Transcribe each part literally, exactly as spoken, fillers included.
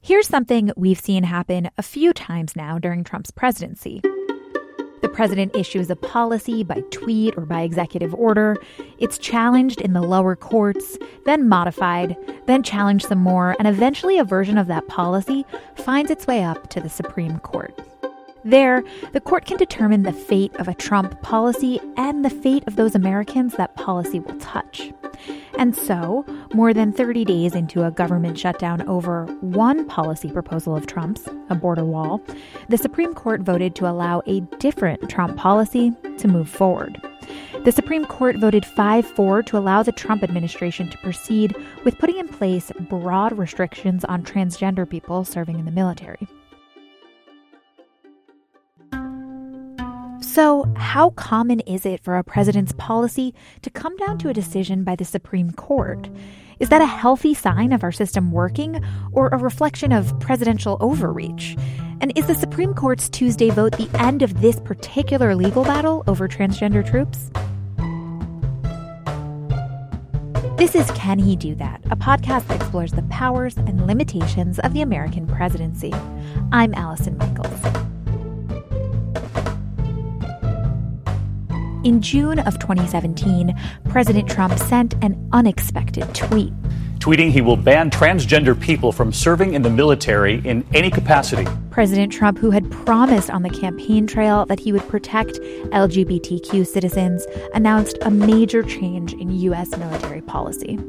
Here's something we've seen happen a few times now during Trump's presidency. The president issues a policy by tweet or by executive order. It's challenged in the lower courts, then modified, then challenged some more, and eventually a version of that policy finds its way up to the Supreme Court. There, the court can determine the fate of a Trump policy and the fate of those Americans that policy will touch. And so, more than thirty days into a government shutdown over one policy proposal of Trump's, a border wall, the Supreme Court voted to allow a different Trump policy to move forward. The Supreme Court voted five four to allow the Trump administration to proceed with putting in place broad restrictions on transgender people serving in the military. So, how common is it for a president's policy to come down to a decision by the Supreme Court? Is that a healthy sign of our system working, or a reflection of presidential overreach? And is the Supreme Court's Tuesday vote the end of this particular legal battle over transgender troops? This is Can He Do That?, a podcast that explores the powers and limitations of the American presidency. I'm Allison Michaels. In June of twenty seventeen, President Trump sent an unexpected tweet. Tweeting he will ban transgender people from serving in the military in any capacity. President Trump, who had promised on the campaign trail that he would protect L G B T Q citizens, announced a major change in U S military policy.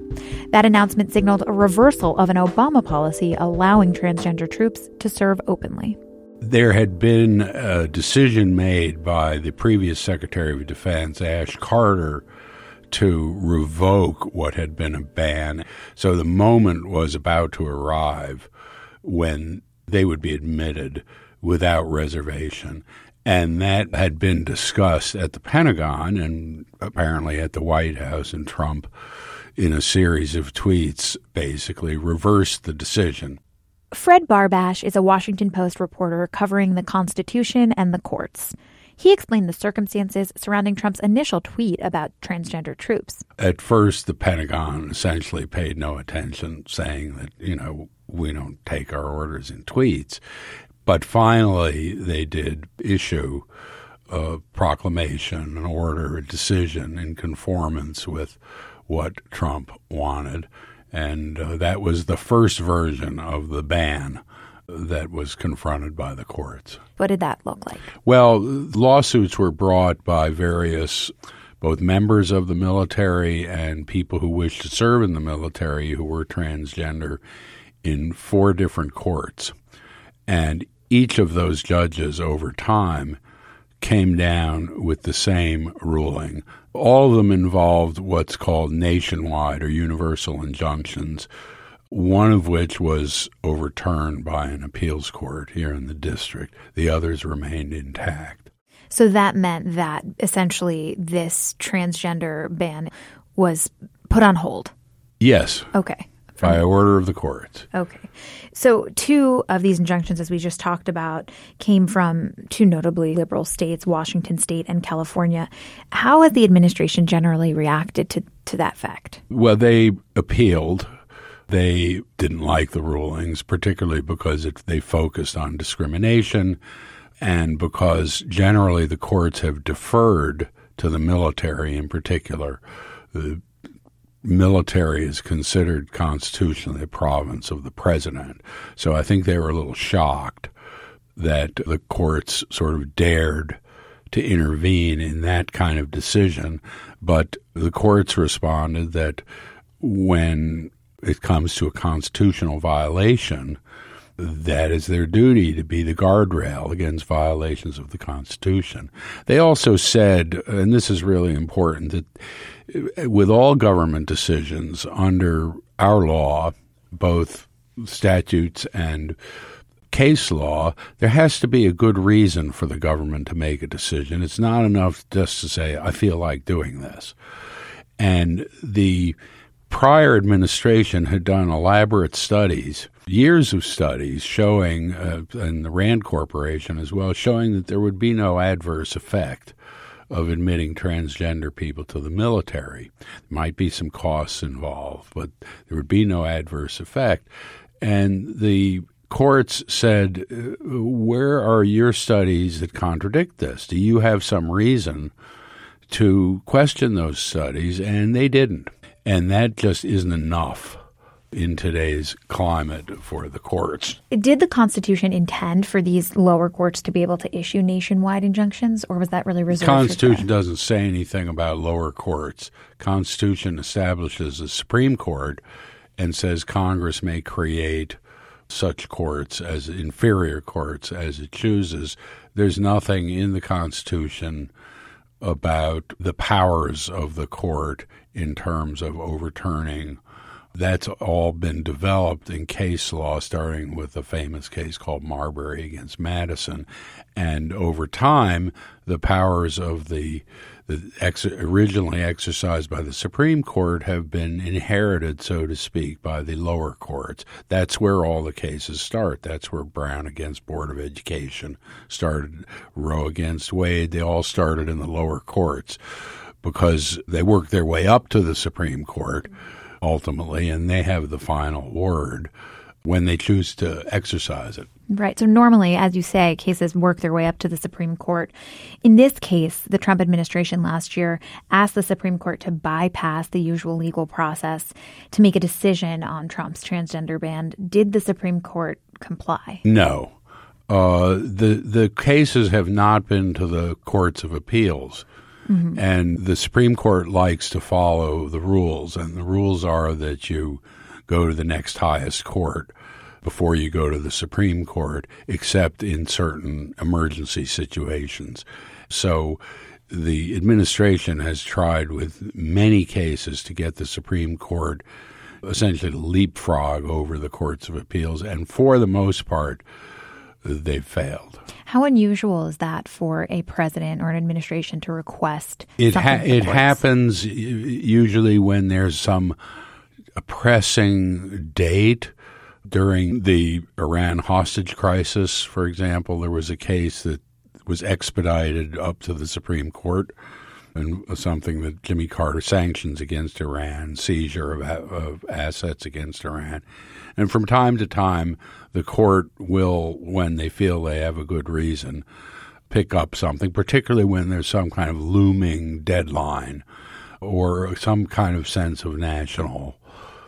That announcement signaled a reversal of an Obama policy allowing transgender troops to serve openly. There had been a decision made by the previous Secretary of Defense, Ash Carter, to revoke what had been a ban. So the moment was about to arrive when they would be admitted without reservation. And that had been discussed at the Pentagon and apparently at the White House, and Trump, in a series of tweets, basically reversed the decision. Fred Barbash is a Washington Post reporter covering the Constitution and the courts. He explained the circumstances surrounding Trump's initial tweet about transgender troops. At first, the Pentagon essentially paid no attention, saying that, you know, we don't take our orders in tweets. But finally, they did issue a proclamation, an order, a decision in conformance with what Trump wanted. And uh, that was the first version of the ban that was confronted by the courts. What did that look like? Well, lawsuits were brought by various, both members of the military and people who wished to serve in the military who were transgender, in four different courts. And each of those judges over time came down with the same ruling. All of them involved what's called nationwide or universal injunctions, one of which was overturned by an appeals court here in the district. The others remained intact. So that meant that essentially this transgender ban was put on hold? Yes. Okay. By order of the courts. Okay. So two of these injunctions, as we just talked about, came from two notably liberal states, Washington State and California. How has the administration generally reacted to, to that fact? Well, they appealed. They didn't like the rulings, particularly because it, they focused on discrimination and because generally the courts have deferred to the military in particular. The military is considered constitutionally a province of the president. So I think they were a little shocked that the courts sort of dared to intervene in that kind of decision. But the courts responded that when it comes to a constitutional violation, that is their duty to be the guardrail against violations of the Constitution. They also said, and this is really important, that with all government decisions under our law, both statutes and case law, there has to be a good reason for the government to make a decision. It's not enough just to say, I feel like doing this. And the prior administration had done elaborate studies, years of studies showing, uh, and the RAND Corporation as well, showing that there would be no adverse effect of admitting transgender people to the military. There might be some costs involved, but there would be no adverse effect. And the courts said, where are your studies that contradict this? Do you have some reason to question those studies? And they didn't. And that just isn't enough in today's climate for the courts. Did the Constitution intend for these lower courts to be able to issue nationwide injunctions, or was that really reserved? The Constitution doesn't say anything about lower courts. Constitution establishes a Supreme Court and says Congress may create such courts as inferior courts as it chooses. There's nothing in the Constitution about the powers of the court in terms of overturning. That's all been developed in case law, starting with a famous case called Marbury against Madison. And over time, the powers of the, the ex- originally exercised by the Supreme Court have been inherited, so to speak, by the lower courts. That's where all the cases start. That's where Brown against Board of Education started, Roe against Wade. They all started in the lower courts because they worked their way up to the Supreme Court ultimately, and they have the final word when they choose to exercise it. Right. So normally, as you say, cases work their way up to the Supreme Court. In this case, the Trump administration last year asked the Supreme Court to bypass the usual legal process to make a decision on Trump's transgender ban. Did the Supreme Court comply? No. Uh, the, the cases have not been to the courts of appeals. Mm-hmm. And the Supreme Court likes to follow the rules, and the rules are that you go to the next highest court before you go to the Supreme Court, except in certain emergency situations. So the administration has tried with many cases to get the Supreme Court essentially to leapfrog over the courts of appeals, and for the most part, they've failed. How unusual is that for a president or an administration to request it? Ha- it happens usually when there's some pressing date. During the Iran hostage crisis, for example, there was a case that was expedited up to the Supreme Court, and something that Jimmy Carter, sanctions against Iran, seizure of, of assets against Iran. And from time to time, the court will, when they feel they have a good reason, pick up something, particularly when there's some kind of looming deadline or some kind of sense of national,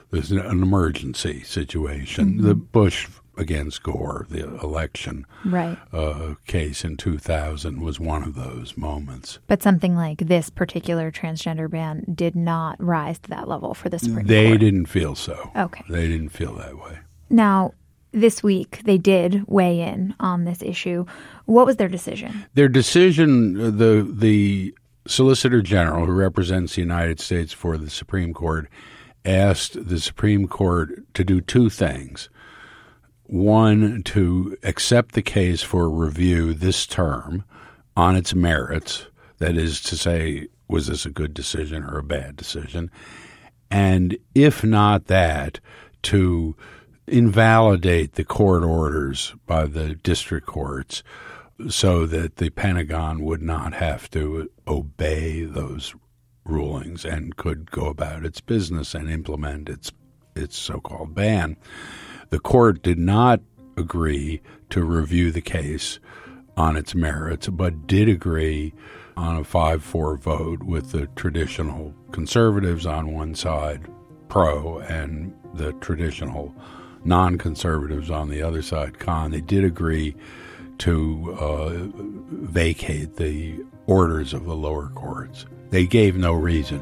there's an emergency situation. Mm-hmm. The Bush against Gore, the election right. uh, case in two thousand was one of those moments. But something like this particular transgender ban did not rise to that level for the Supreme They Court. Didn't feel so. Okay. They didn't feel that way. Now, this week, they did weigh in on this issue. What was their decision? Their decision, the, the Solicitor General, who represents the United States for the Supreme Court, asked the Supreme Court to do two things. One, to accept the case for review this term on its merits, that is to say, was this a good decision or a bad decision? And if not that, to invalidate the court orders by the district courts so that the Pentagon would not have to obey those rulings and could go about its business and implement its its so-called ban. The court did not agree to review the case on its merits, but did agree on a five four vote with the traditional conservatives on one side, pro, and the traditional non-conservatives on the other side, con. They did agree to uh, vacate the orders of the lower courts. They gave no reason.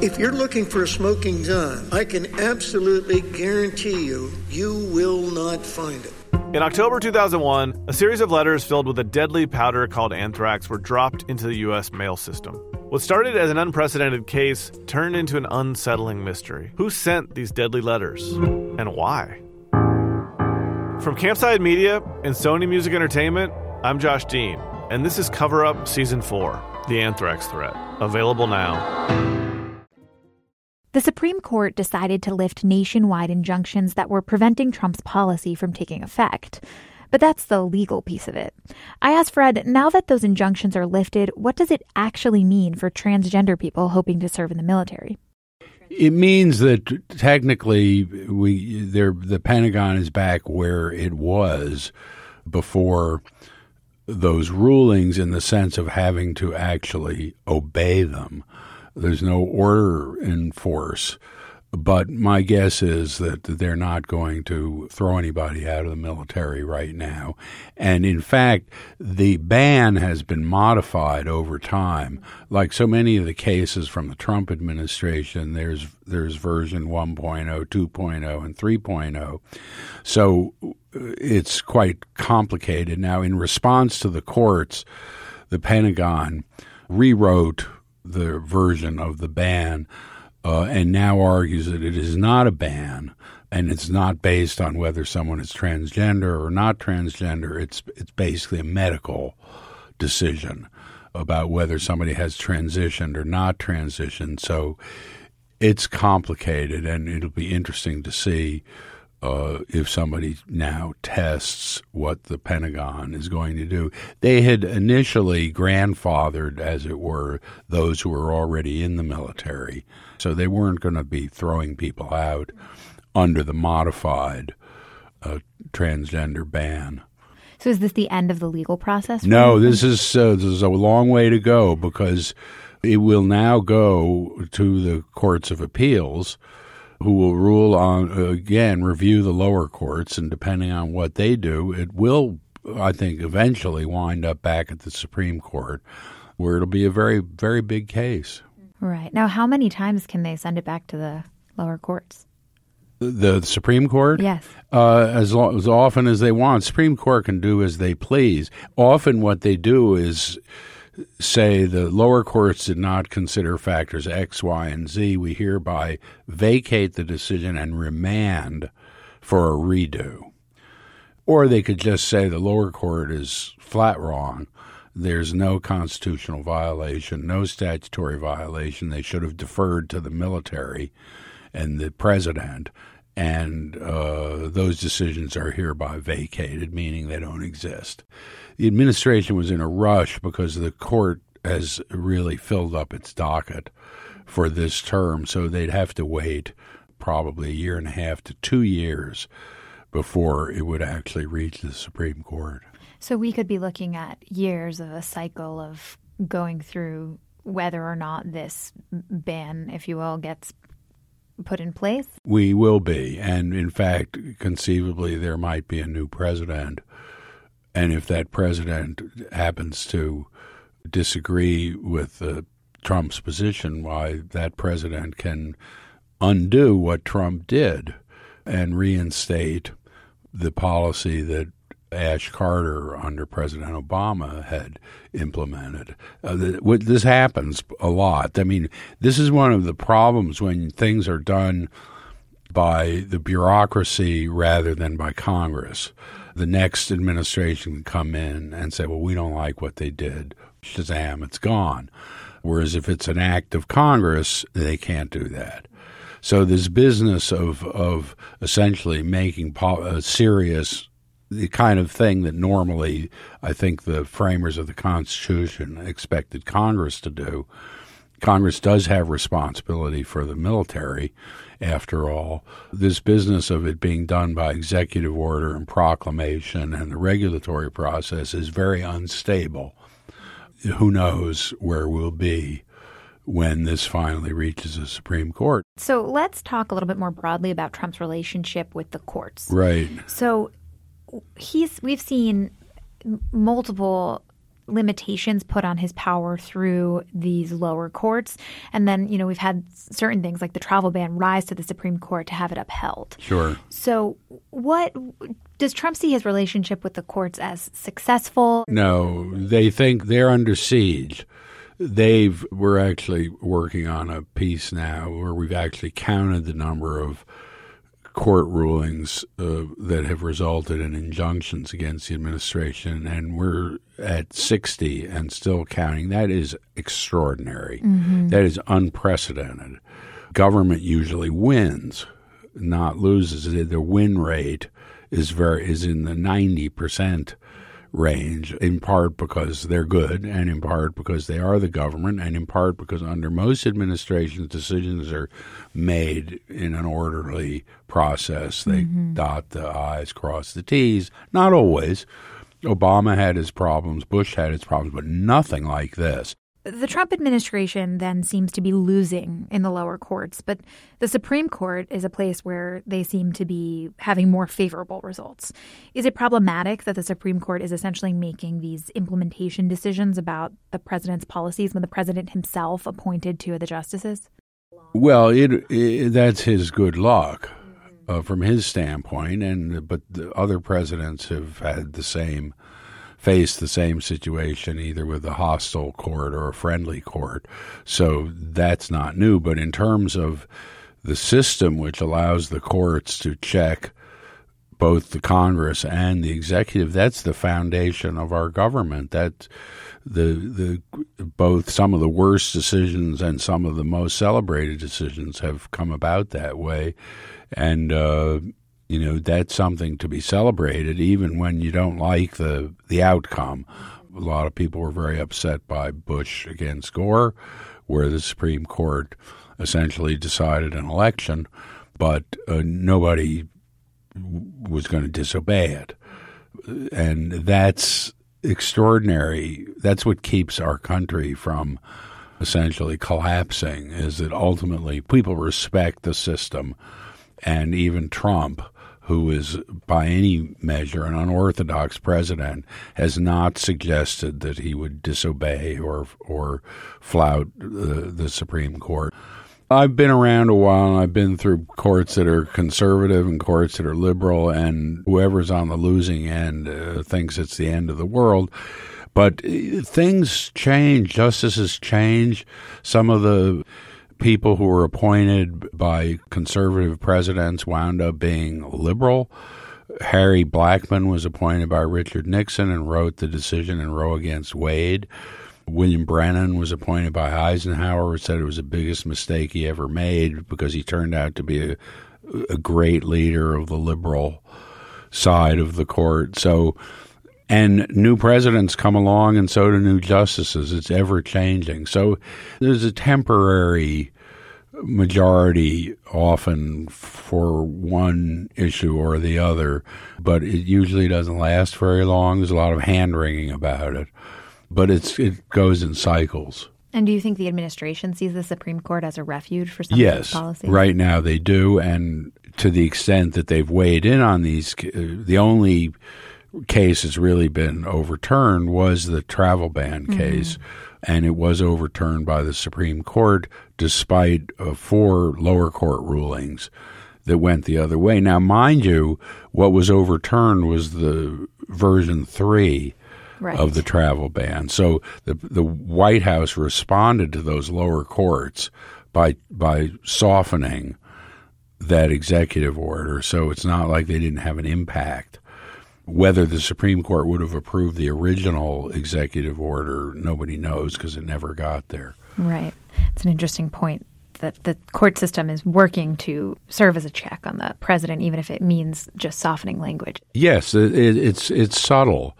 If you're looking for a smoking gun, I can absolutely guarantee you, you will not find it. In October two thousand one, a series of letters filled with a deadly powder called anthrax were dropped into the U S mail system. What started as an unprecedented case turned into an unsettling mystery. Who sent these deadly letters, and why? From Campside Media and Sony Music Entertainment, I'm Josh Dean, and this is Cover Up Season four, The Anthrax Threat, available now. The Supreme Court decided to lift nationwide injunctions that were preventing Trump's policy from taking effect. But that's the legal piece of it. I asked Fred, now that those injunctions are lifted, what does it actually mean for transgender people hoping to serve in the military? It means that technically we there the Pentagon is back where it was before those rulings, in the sense of having to actually obey them. There's no order in force. But my guess is that they're not going to throw anybody out of the military right now. And in fact, the ban has been modified over time. Like so many of the cases from the Trump administration, there's there's version one point oh, two point oh, and three point oh. So it's quite complicated. Now, in response to the courts, the Pentagon rewrote the version of the ban Uh, and now argues that it is not a ban, and it's not based on whether someone is transgender or not transgender. It's it's basically a medical decision about whether somebody has transitioned or not transitioned. So it's complicated, and it'll be interesting to see uh, if somebody now tests what the Pentagon is going to do. They had initially grandfathered, as it were, those who were already in the military. So they weren't going to be throwing people out under the modified uh, transgender ban. So is this the end of the legal process? No, this is, uh, this is a long way to go, because it will now go to the courts of appeals, who will rule on, uh, again, review the lower courts, and depending on what they do, it will, I think, eventually wind up back at the Supreme Court, where it'll be a very, very big case. Right. Now, how many times can they send it back to the lower courts? The, the Supreme Court? Yes. Uh, as, lo- as often as they want. Supreme Court can do as they please. Often what they do is say the lower courts did not consider factors X, Y, and Z. We hereby vacate the decision and remand for a redo. Or they could just say the lower court is flat wrong. There's no constitutional violation, no statutory violation. They should have deferred to the military and the president, and uh, those decisions are hereby vacated, meaning they don't exist. The administration was in a rush because the court has really filled up its docket for this term, so they'd have to wait probably a year and a half to two years before it would actually reach the Supreme Court. So we could be looking at years of a cycle of going through whether or not this ban, if you will, gets put in place? We will be. And in fact, conceivably, there might be a new president. And if that president happens to disagree with uh, Trump's position, why, that president can undo what Trump did and reinstate the policy that Ash Carter under President Obama had implemented. Uh, the, this happens a lot. I mean, this is one of the problems when things are done by the bureaucracy rather than by Congress. The next administration can come in and say, well, we don't like what they did. Shazam, it's gone. Whereas if it's an act of Congress, they can't do that. So this business of, of essentially making po- a serious the kind of thing that normally I think the framers of the Constitution expected Congress to do. Congress does have responsibility for the military, after all. This business of it being done by executive order and proclamation and the regulatory process is very unstable. Who knows where we'll be when this finally reaches the Supreme Court. So let's talk a little bit more broadly about Trump's relationship with the courts. Right. So He's. We've seen multiple limitations put on his power through these lower courts. And then, you know, we've had certain things like the travel ban rise to the Supreme Court to have it upheld. Sure. So what does Trump see his relationship with the courts as successful? No, they think they're under siege. they we're actually working on a piece now where we've actually counted the number of court rulings uh, that have resulted in injunctions against the administration, and we're at sixty and still counting. That is extraordinary. Mm-hmm. That is unprecedented. Government usually wins, not loses. The win rate is very is in the ninety percent range, in part because they're good, and in part because they are the government, and in part because under most administrations, decisions are made in an orderly process. They mm-hmm. dot the I's, cross the T's. Not always. Obama had his problems, Bush had his problems, but nothing like this. The Trump administration then seems to be losing in the lower courts, but the Supreme Court is a place where they seem to be having more favorable results. Is it problematic that the Supreme Court is essentially making these implementation decisions about the president's policies when the president himself appointed two of the justices? Well, it, it, that's his good luck uh, from his standpoint, and but the other presidents have had the same face the same situation, either with a hostile court or a friendly court. So that's not new. But in terms of the system which allows the courts to check both the Congress and the executive, that's the foundation of our government. That the the both some of the worst decisions and some of the most celebrated decisions have come about that way. And uh You know, that's something to be celebrated, even when you don't like the the outcome. A lot of people were very upset by Bush against Gore, where the Supreme Court essentially decided an election, but uh, nobody w- was going to disobey it. And that's extraordinary. That's what keeps our country from essentially collapsing, is that ultimately people respect the system. And even Trump, who is by any measure an unorthodox president, has not suggested that he would disobey or or flout the, the Supreme Court. I've been around a while, and I've been through courts that are conservative and courts that are liberal, and whoever's on the losing end uh, thinks it's the end of the world. But things change. Justices change. Some of the people who were appointed by conservative presidents wound up being liberal. Harry Blackmun was appointed by Richard Nixon and wrote the decision in Roe against Wade. William Brennan was appointed by Eisenhower, who said it was the biggest mistake he ever made because he turned out to be a, a great leader of the liberal side of the court. So, and new presidents come along, and so do new justices. It's ever-changing. So there's a temporary majority, often for one issue or the other, but it usually doesn't last very long. There's a lot of hand-wringing about it, but it's it goes in cycles. And do you think the administration sees the Supreme Court as a refuge for some yes, of these policies? Yes, right now they do, and to the extent that they've weighed in on these, the only case has really been overturned was the travel ban case, mm-hmm. and it was overturned by the Supreme Court despite uh, four lower court rulings that went the other way. Now, mind you, what was overturned was the version three right. of the travel ban. So the the White House responded to those lower courts by by softening that executive order, so it's not like they didn't have an impact. Whether the Supreme Court would have approved the original executive order, nobody knows because it never got there. Right. It's an interesting point that the court system is working to serve as a check on the president, even if it means just softening language. Yes, it, it, it's it's subtle.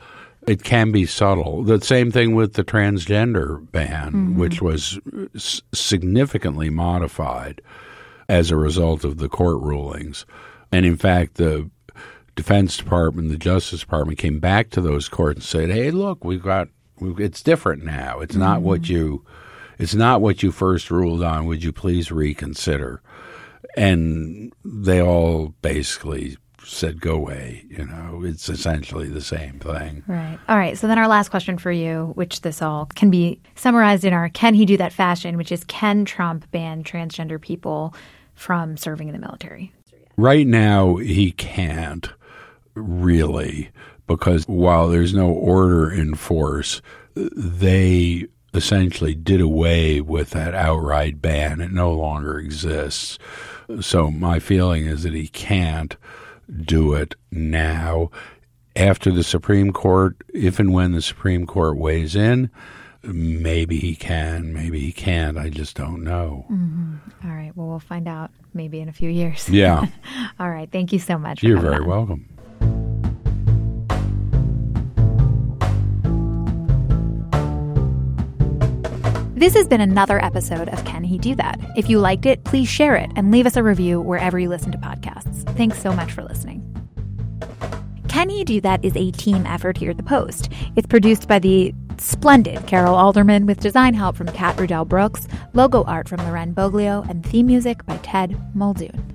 It can be subtle. The same thing with the transgender ban, mm-hmm. which was s- significantly modified as a result of the court rulings. And in fact, the Defense Department, the Justice Department came back to those courts and said, "Hey, look, we've got we've, it's different now. It's not mm-hmm. what you, it's not what you first ruled on. Would you please reconsider?" And they all basically said, "Go away." You know, it's essentially the same thing. Right. All right. So then, our last question for you, which this all can be summarized in our "Can he do that?" fashion, which is, can Trump ban transgender people from serving in the military? Right now, he can't. Really, because while there's no order in force, they essentially did away with that outright ban. It no longer exists. So my feeling is that he can't do it now. After the Supreme Court, if and when the Supreme Court weighs in, maybe he can, maybe he can't. I just don't know. Mm-hmm. All right. Well, we'll find out maybe in a few years. Yeah. All right. Thank you so much for You're very on. welcome. This has been another episode of Can He Do That? If you liked it, please share it and leave us a review wherever you listen to podcasts. Thanks so much for listening. Can He Do That is a team effort here at The Post. It's produced by the splendid Carol Alderman with design help from Kat Rudell Brooks, logo art from Loren Boglio, and theme music by Ted Muldoon.